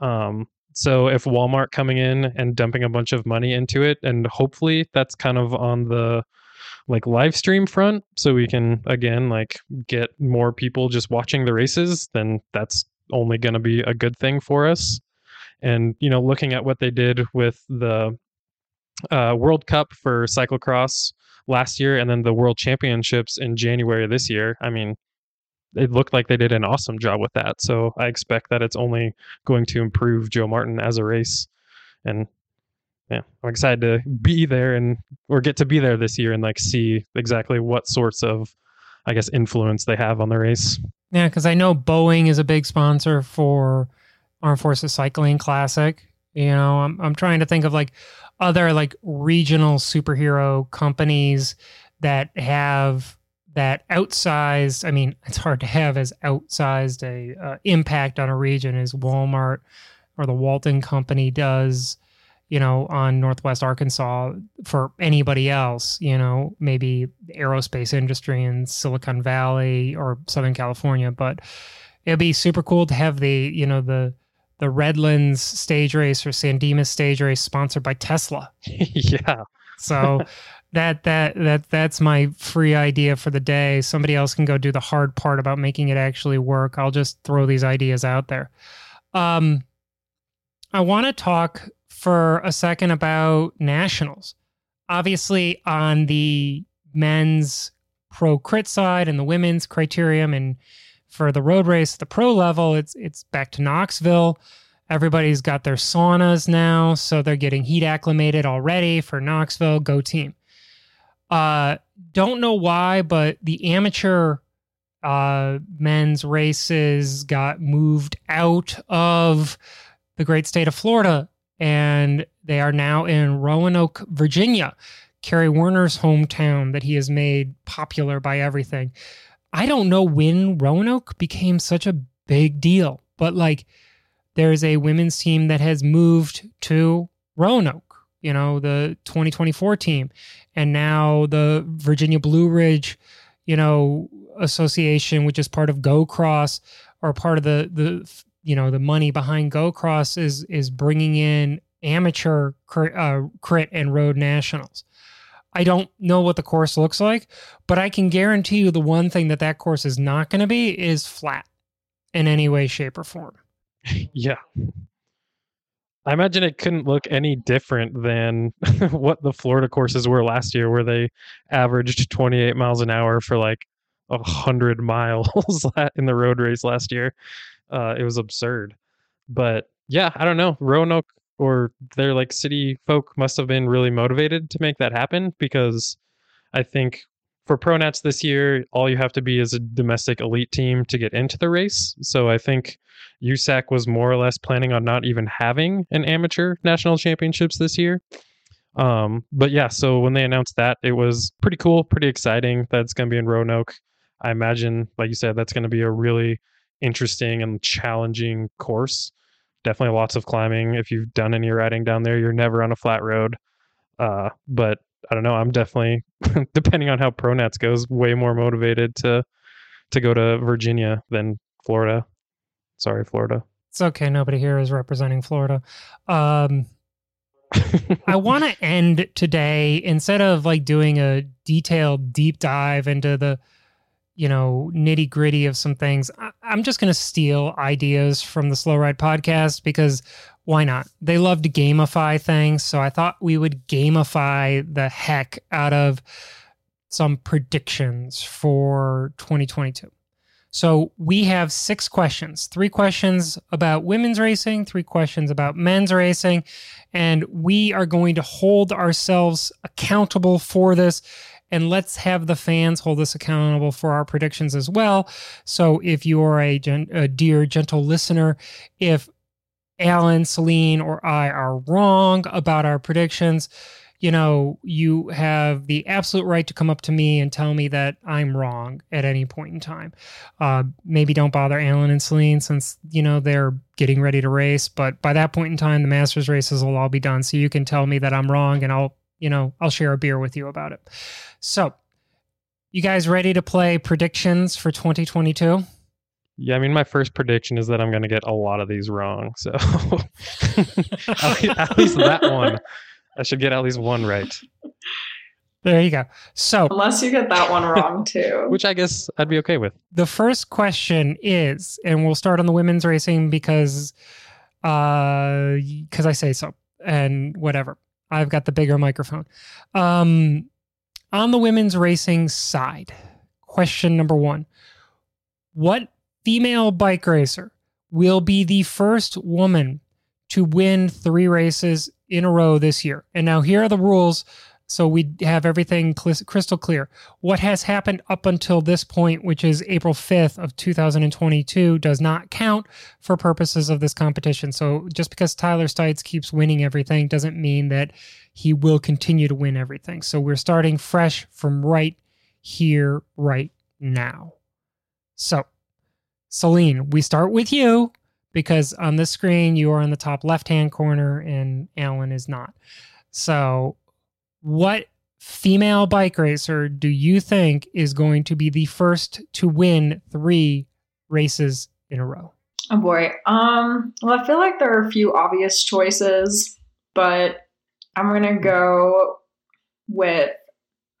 Um, so if Walmart coming in and dumping a bunch of money into it, and hopefully that's kind of on the like live stream front, so we can again like get more people just watching the races, then that's only going to be a good thing for us. And, you know, looking at what they did with the uh, World Cup for cyclocross last year, and then the World Championships in January this year, I mean, it looked like they did an awesome job with that. So I expect that it's only going to improve Joe Martin as a race. And yeah, I'm excited to be there and or get to be there this year and like see exactly what sorts of, I guess, influence they have on the race. Yeah, because I know Boeing is a big sponsor for Armed Forces Cycling Classic. You know, I'm I'm trying to think of like other like regional superhero companies that have that outsized. I mean, it's hard to have as outsized a uh, impact on a region as Walmart or the Walton Company does, you know, on Northwest Arkansas. For anybody else, you know, maybe the aerospace industry in Silicon Valley or Southern California, but it'd be super cool to have the, you know, the, the Redlands stage race or San Dimas stage race sponsored by Tesla. Yeah. So that, that, that, that's my free idea for the day. Somebody else can go do the hard part about making it actually work. I'll just throw these ideas out there. Um, I want to talk for a second about nationals. Obviously, on the men's pro crit side and the women's criterium, and for the road race, the pro level, it's it's back to Knoxville. Everybody's got their saunas now, so they're getting heat acclimated already for Knoxville. Go team. Uh, don't know why, but the amateur uh, men's races got moved out of the great state of Florida, and they are now in Roanoke, Virginia, Kerry Werner's hometown that he has made popular by everything. I don't know when Roanoke became such a big deal, but like there's a women's team that has moved to Roanoke, you know, the twenty twenty-four team. And now the Virginia Blue Ridge, you know, association, which is part of Go Cross, or part of the, the you know, the money behind Go Cross is is bringing in amateur crit, uh, crit and road nationals. I don't know what the course looks like, but I can guarantee you the one thing that that course is not going to be is flat in any way, shape, or form. Yeah. I imagine it couldn't look any different than what the Florida courses were last year, where they averaged twenty-eight miles an hour for like one hundred miles in the road race last year. Uh, it was absurd. But yeah, I don't know. Roanoke or their like city folk must have been really motivated to make that happen, because I think for pro nats this year, all you have to be is a domestic elite team to get into the race. So I think U S A C was more or less planning on not even having an amateur national championships this year. Um, but yeah, so when they announced that, it was pretty cool, pretty exciting that it's going to be in Roanoke. I imagine, like you said, that's going to be a really interesting and challenging course. Definitely lots of climbing. If you've done any riding down there, you're never on a flat road. Uh, but I don't know. I'm definitely, depending on how pro nats goes, way more motivated to to go to Virginia than Florida. Sorry, Florida. It's okay. Nobody here is representing Florida. Um, I want to end today, instead of like doing a detailed deep dive into the, you know, nitty gritty of some things, I- I'm just going to steal ideas from the Slow Ride podcast, because why not? They love to gamify things. So I thought we would gamify the heck out of some predictions for twenty twenty-two. So we have six questions, three questions about women's racing, three questions about men's racing. And we are going to hold ourselves accountable for this. And let's have the fans hold us accountable for our predictions as well. So if you are a, gen- a dear, gentle listener, if Alan, Celine, or I are wrong about our predictions, you know, you have the absolute right to come up to me and tell me that I'm wrong at any point in time. Uh, maybe don't bother Alan and Celine, since, you know, they're getting ready to race. But by that point in time, the Masters races will all be done. So you can tell me that I'm wrong, and I'll, you know, I'll share a beer with you about it. So, you guys ready to play predictions for twenty twenty-two? Yeah, I mean, my first prediction is that I'm going to get a lot of these wrong. So, at, least, at least that one. I should get at least one right. There you go. So, unless you get that one wrong too. Which I guess I'd be okay with. The first question is, and we'll start on the women's racing because uh, because I say so and whatever. I've got the bigger microphone. Um, on the women's racing side, question number one. What female bike racer will be the first woman to win three races in a row this year? And now here are the rules, so we have everything crystal clear. What has happened up until this point, which is April fifth of two thousand twenty-two, does not count for purposes of this competition. So just because Tyler Stites keeps winning everything doesn't mean that he will continue to win everything. So we're starting fresh from right here, right now. So, Celine, we start with you, because on this screen, you are in the top left-hand corner and Alan is not. So, what female bike racer do you think is going to be the first to win three races in a row? Oh boy. Um, well, I feel like there are a few obvious choices, but I'm going to go with,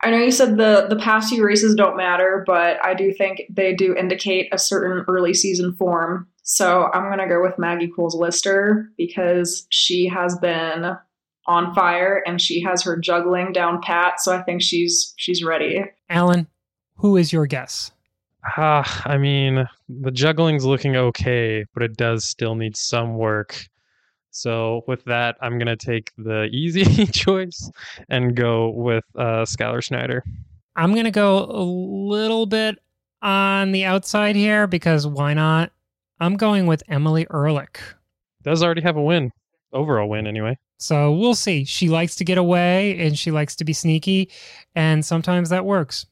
I know you said the, the past few races don't matter, but I do think they do indicate a certain early season form. So I'm going to go with Maggie Coles-Lister, because she has been on fire and she has her juggling down pat, so I think she's she's ready. Alan, who is your guess? Uh, I mean, the juggling's looking okay, but it does still need some work. So with that, I'm going to take the easy choice and go with uh, Skylar Schneider. I'm going to go a little bit on the outside here, because why not? I'm going with Emily Ehrlich. Does already have a win. Overall win, anyway. So we'll see. She likes to get away and she likes to be sneaky, and sometimes that works.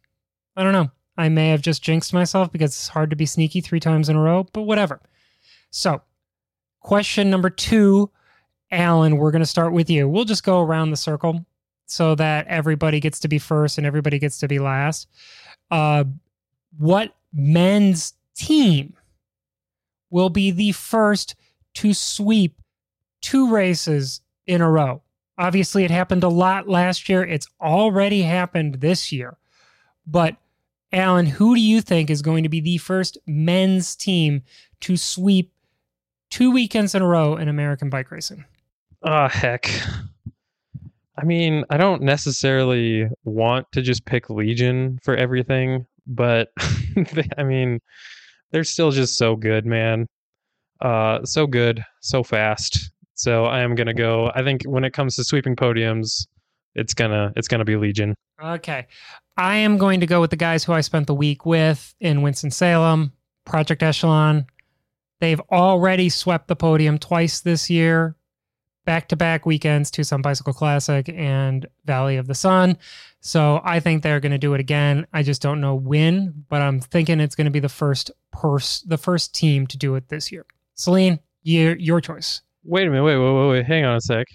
I don't know. I may have just jinxed myself, because it's hard to be sneaky three times in a row, but whatever. So, question number two, Alan, we're going to start with you. We'll just go around the circle so that everybody gets to be first and everybody gets to be last. Uh, what men's team will be the first to sweep two races in a row. Obviously, it happened a lot last year. It's already happened this year. But, Alan, who do you think is going to be the first men's team to sweep two weekends in a row in American bike racing? Oh, heck. I mean, I don't necessarily want to just pick Legion for everything, but, I mean, they're still just so good, man. Uh, so good, so fast. So I am going to go. I think when it comes to sweeping podiums, it's going to it's gonna be Legion. Okay. I am going to go with the guys who I spent the week with in Winston-Salem, Project Echelon. They've already swept the podium twice this year, back-to-back weekends, Tucson Bicycle Classic and Valley of the Sun. So I think they're going to do it again. I just don't know when, but I'm thinking it's going to be the first pers- the first team to do it this year. Celine, your your choice. Wait a minute, wait, wait, wait, wait, hang on a sec.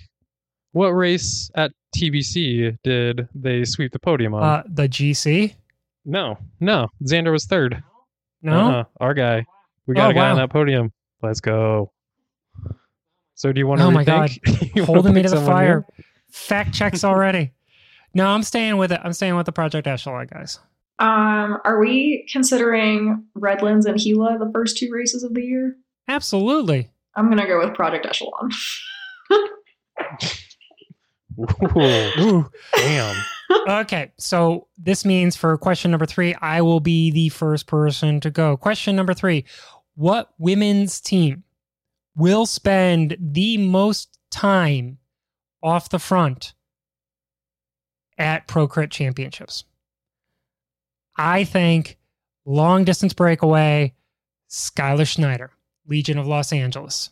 What race at T B C did they sweep the podium on? Uh, the G C? No, no. Xander was third. No? Uh-uh, our guy. We got oh, a guy wow. on that podium. Let's go. So do you want to Oh rethink? My God, holding me to the fire. Here? Fact checks already. No, I'm staying with it. I'm staying with the Project Echelon, guys. Um, are we considering Redlands and Gila the first two races of the year? Absolutely. I'm going to go with Project Echelon. Ooh, ooh, damn. Okay, so this means for question number three, I will be the first person to go. Question number three, what women's team will spend the most time off the front at Pro Crit Championships? I think long distance breakaway, Skylar Schneider. Legion of Los Angeles.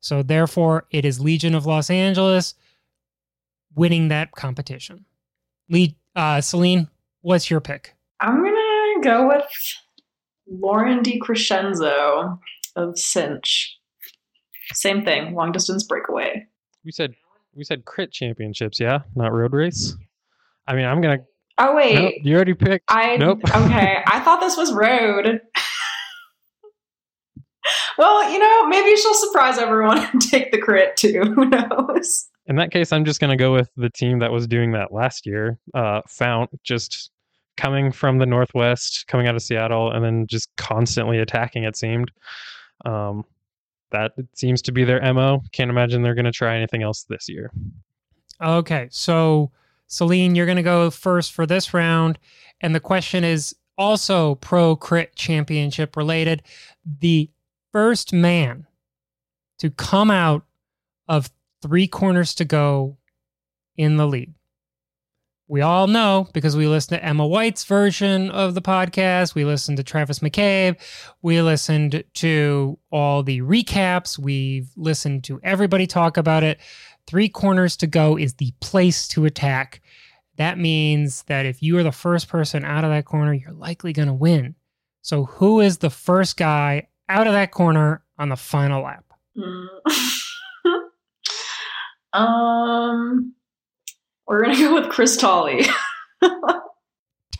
So therefore, it is Legion of Los Angeles winning that competition. Le- uh, Celine, what's your pick? I'm going to go with Lauren DiCrescenzo of Cinch. Same thing, long distance breakaway. We said we said crit championships, yeah? Not road race? I mean, I'm going to... Oh, wait. Nope, you already picked. I, nope. Okay, I thought this was road. Well, you know, maybe she'll surprise everyone and take the crit too. Who knows? In that case, I'm just going to go with the team that was doing that last year. Uh, Fount, just coming from the Northwest, coming out of Seattle, and then just constantly attacking, it seemed. Um, that seems to be their M O. Can't imagine they're going to try anything else this year. Okay, so Celine, you're going to go first for this round. And the question is also Pro Crit Championship related. The first man to come out of three corners to go in the lead. We all know, because we listened to Emma White's version of the podcast, we listened to Travis McCabe, we listened to all the recaps, we've listened to everybody talk about it. Three corners to go is the place to attack. That means that if you are the first person out of that corner, you're likely going to win. So who is the first guy out of that corner on the final lap? um, We're going to go with Chris Tolley.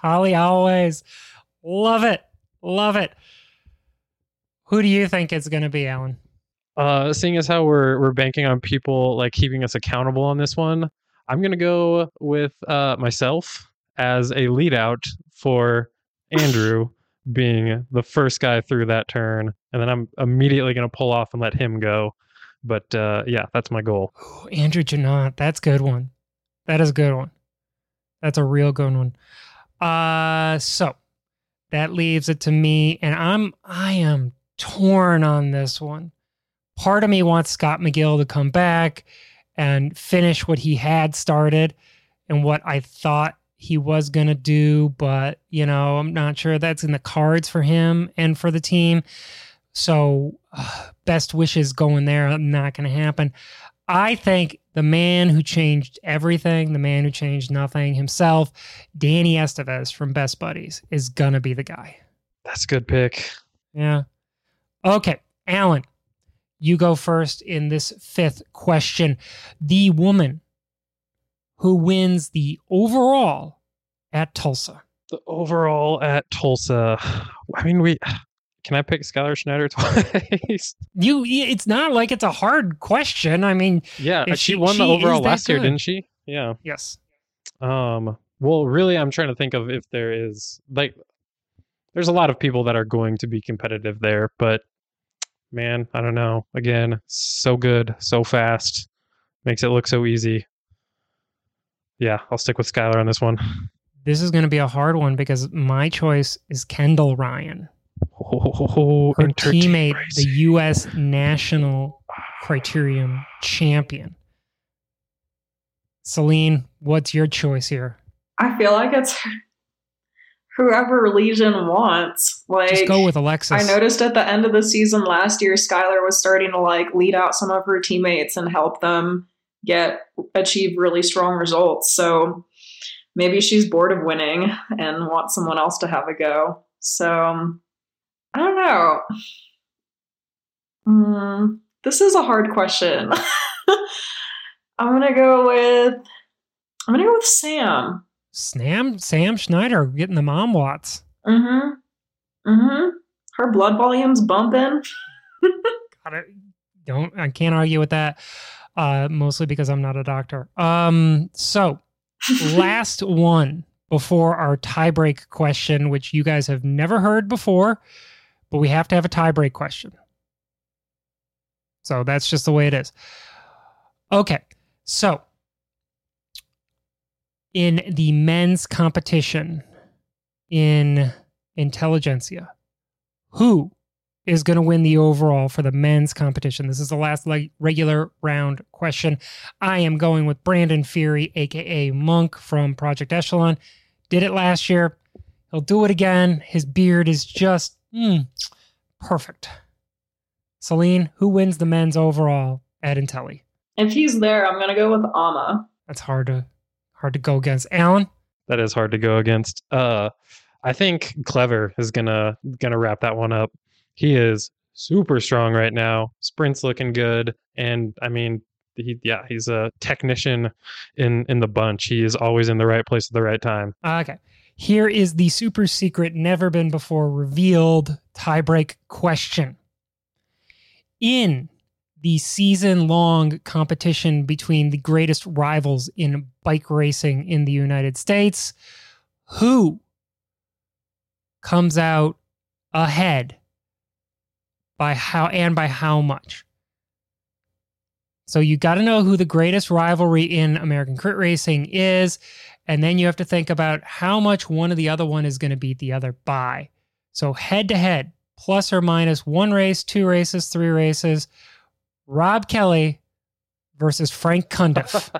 Tolley always. Love it. Love it. Who do you think it's going to be, Alan? Uh, seeing as how we're we're banking on people like keeping us accountable on this one, I'm going to go with uh, myself as a lead out for Andrew being the first guy through that turn, and then I'm immediately going to pull off and let him go. But uh, yeah, that's my goal. Ooh, Andrew Janot, that's a good one. That is a good one. That's a real good one. Uh, so that leaves it to me, and I'm I am torn on this one. Part of me wants Scott McGill to come back and finish what he had started and what I thought he was going to do, but, you know, I'm not sure that's in the cards for him and for the team. So uh, best wishes going there, not going to happen. I think the man who changed everything, the man who changed nothing himself, Danny Estevez from Best Buddies, is going to be the guy. That's a good pick. Yeah. Okay, Alan, you go first in this fifth question. The woman who wins the overall at Tulsa. The overall at Tulsa. I mean, we can I pick Skylar Schneider twice? You, it's not like it's a hard question. I mean, yeah, she, she won she the overall last good. year, didn't she? Yeah. Yes. Um. Well, really, I'm trying to think of if there is like, there's a lot of people that are going to be competitive there, but man, I don't know. Again, so good, so fast, makes it look so easy. Yeah, I'll stick with Skylar on this one. This is going to be a hard one because my choice is Kendall Ryan. Oh, her teammate, crazy. The U S National Criterium Champion. Celine, what's your choice here? I feel like it's whoever Legion wants. Like, just go with Alexis. I noticed at the end of the season last year, Skylar was starting to like lead out some of her teammates and help them get achieve really strong results. So maybe she's bored of winning and wants someone else to have a go. So I don't know. Mm, this is a hard question. I'm gonna go with I'm gonna go with Sam. Sam Sam Schneider getting the mom watts. Mm-hmm. Mm-hmm. Her blood volume's bumping. Got it. Don't I can't argue with that. Uh, mostly because I'm not a doctor. Um, so last one before our tiebreak question, which you guys have never heard before, but we have to have a tiebreak question. So that's just the way it is. Okay. So in the men's competition in Intelligentsia, who is going to win the overall for the men's competition? This is the last leg- regular round question. I am going with Brandon Fury, a k a. Monk from Project Echelon. Did it last year. He'll do it again. His beard is just mm, perfect. Celine, who wins the men's overall at Intelli? If he's there, I'm going to go with Ama. That's hard to hard to go against. Alan? That is hard to go against. Uh, I think Clever is going to gonna wrap that one up. He is super strong right now. Sprint's looking good. And I mean, he, yeah, he's a technician in, in the bunch. He is always in the right place at the right time. Okay. Here is the super secret, never been before revealed tiebreak question. In the season-long competition between the greatest rivals in bike racing in the United States, who comes out ahead? By how and by how much? So you got to know who the greatest rivalry in American Crit Racing is, and then you have to think about how much one of the other one is going to beat the other by. So head to head, plus or minus one race, two races, three races. Rob Kelly versus Frank Cundiff.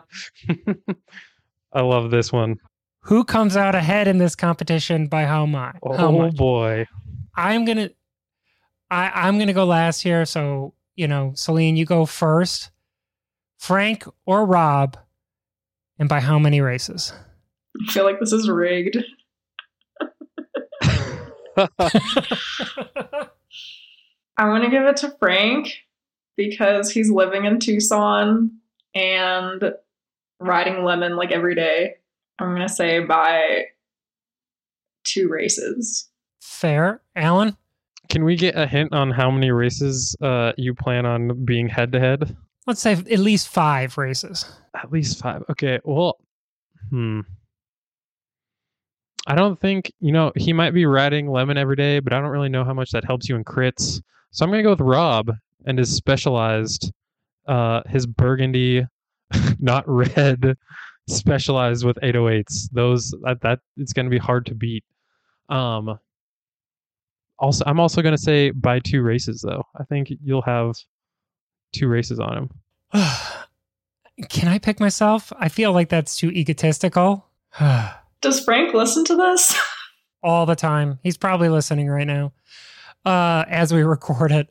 I love this one. Who comes out ahead in this competition by how much? How much? Oh boy! I'm gonna. I, I'm going to go last here. So, you know, Celine, you go first. Frank or Rob? And by how many races? I feel like this is rigged. I want to give it to Frank because he's living in Tucson and riding lemon like every day. I'm going to say by two races. Fair. Alan? Can we get a hint on how many races uh, you plan on being head-to-head? Let's say at least five races. At least five. Okay, well, hmm. I don't think, you know, he might be riding lemon every day, but I don't really know how much that helps you in crits. So I'm going to go with Rob and his specialized, uh, his burgundy, not red, specialized with eight oh eights. Those, that, that it's going to be hard to beat. Um. Also, I'm also going to say by two races, though. I think you'll have two races on him. Can I pick myself? I feel like that's too egotistical. Does Frank listen to this? All the time. He's probably listening right now uh, as we record it.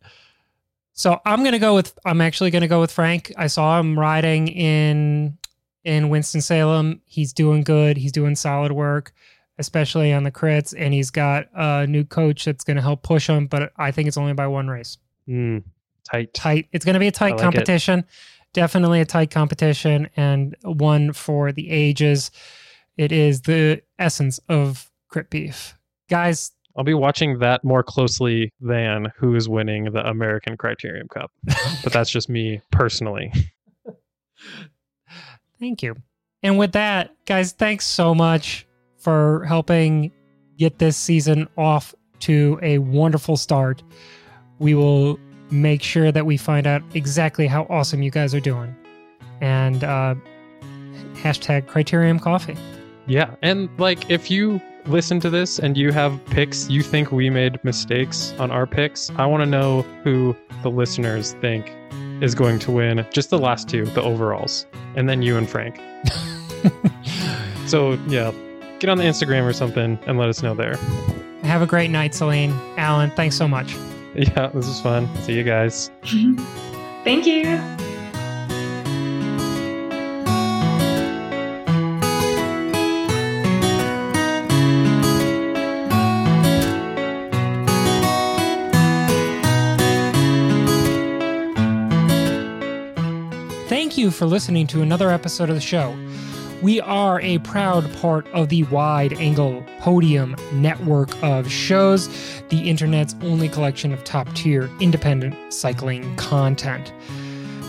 So I'm going to go with, I'm actually going to go with Frank. I saw him riding in, in Winston-Salem. He's doing good. He's doing solid work, especially on the crits, and he's got a new coach that's going to help push him, but I think it's only by one race. Mm, tight. Tight. It's going to be a tight like competition. It. Definitely a tight competition, and one for the ages. It is the essence of crit beef. Guys, I'll be watching that more closely than who's winning the American Criterium Cup. But that's just me personally. Thank you. And with that, guys, thanks so much for helping get this season off to a wonderful start. We will make sure that we find out exactly how awesome you guys are doing. And uh, hashtag Criterium Coffee. Yeah. And like, if you listen to this and you have picks, you think we made mistakes on our picks, I want to know who the listeners think is going to win just the last two, the overalls, and then you and Frank. So yeah, get on the Instagram or something and let us know there. Have a great night, Celine. Alan, thanks so much. Yeah, this was fun. See you guys. Thank you. Thank you for listening to another episode of the show. We are a proud part of the Wide Angle Podium Network of shows, the internet's only collection of top-tier independent cycling content.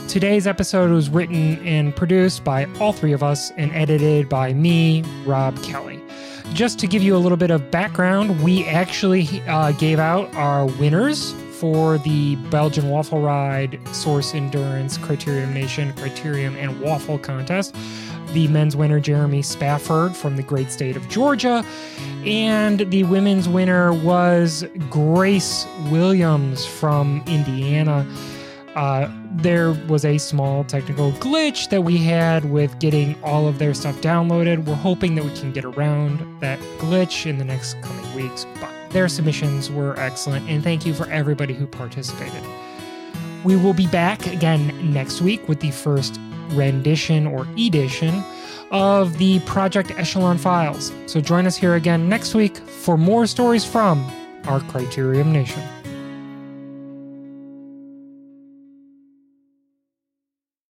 Today's episode was written and produced by all three of us and edited by me, Rob Kelly. Just to give you a little bit of background, we actually uh, gave out our winners for the Belgian Waffle Ride, Source Endurance, Criterion Nation, Criterium, and Waffle Contest. The men's winner, Jeremy Spafford from the great state of Georgia. And the women's winner was Grace Williams from Indiana. Uh, there was a small technical glitch that we had with getting all of their stuff downloaded. We're hoping that we can get around that glitch in the next coming weeks, but their submissions were excellent, and thank you for everybody who participated. We will be back again next week with the first rendition or edition of the Project Echelon Files. So join us here again next week for more stories from our Criterium Nation.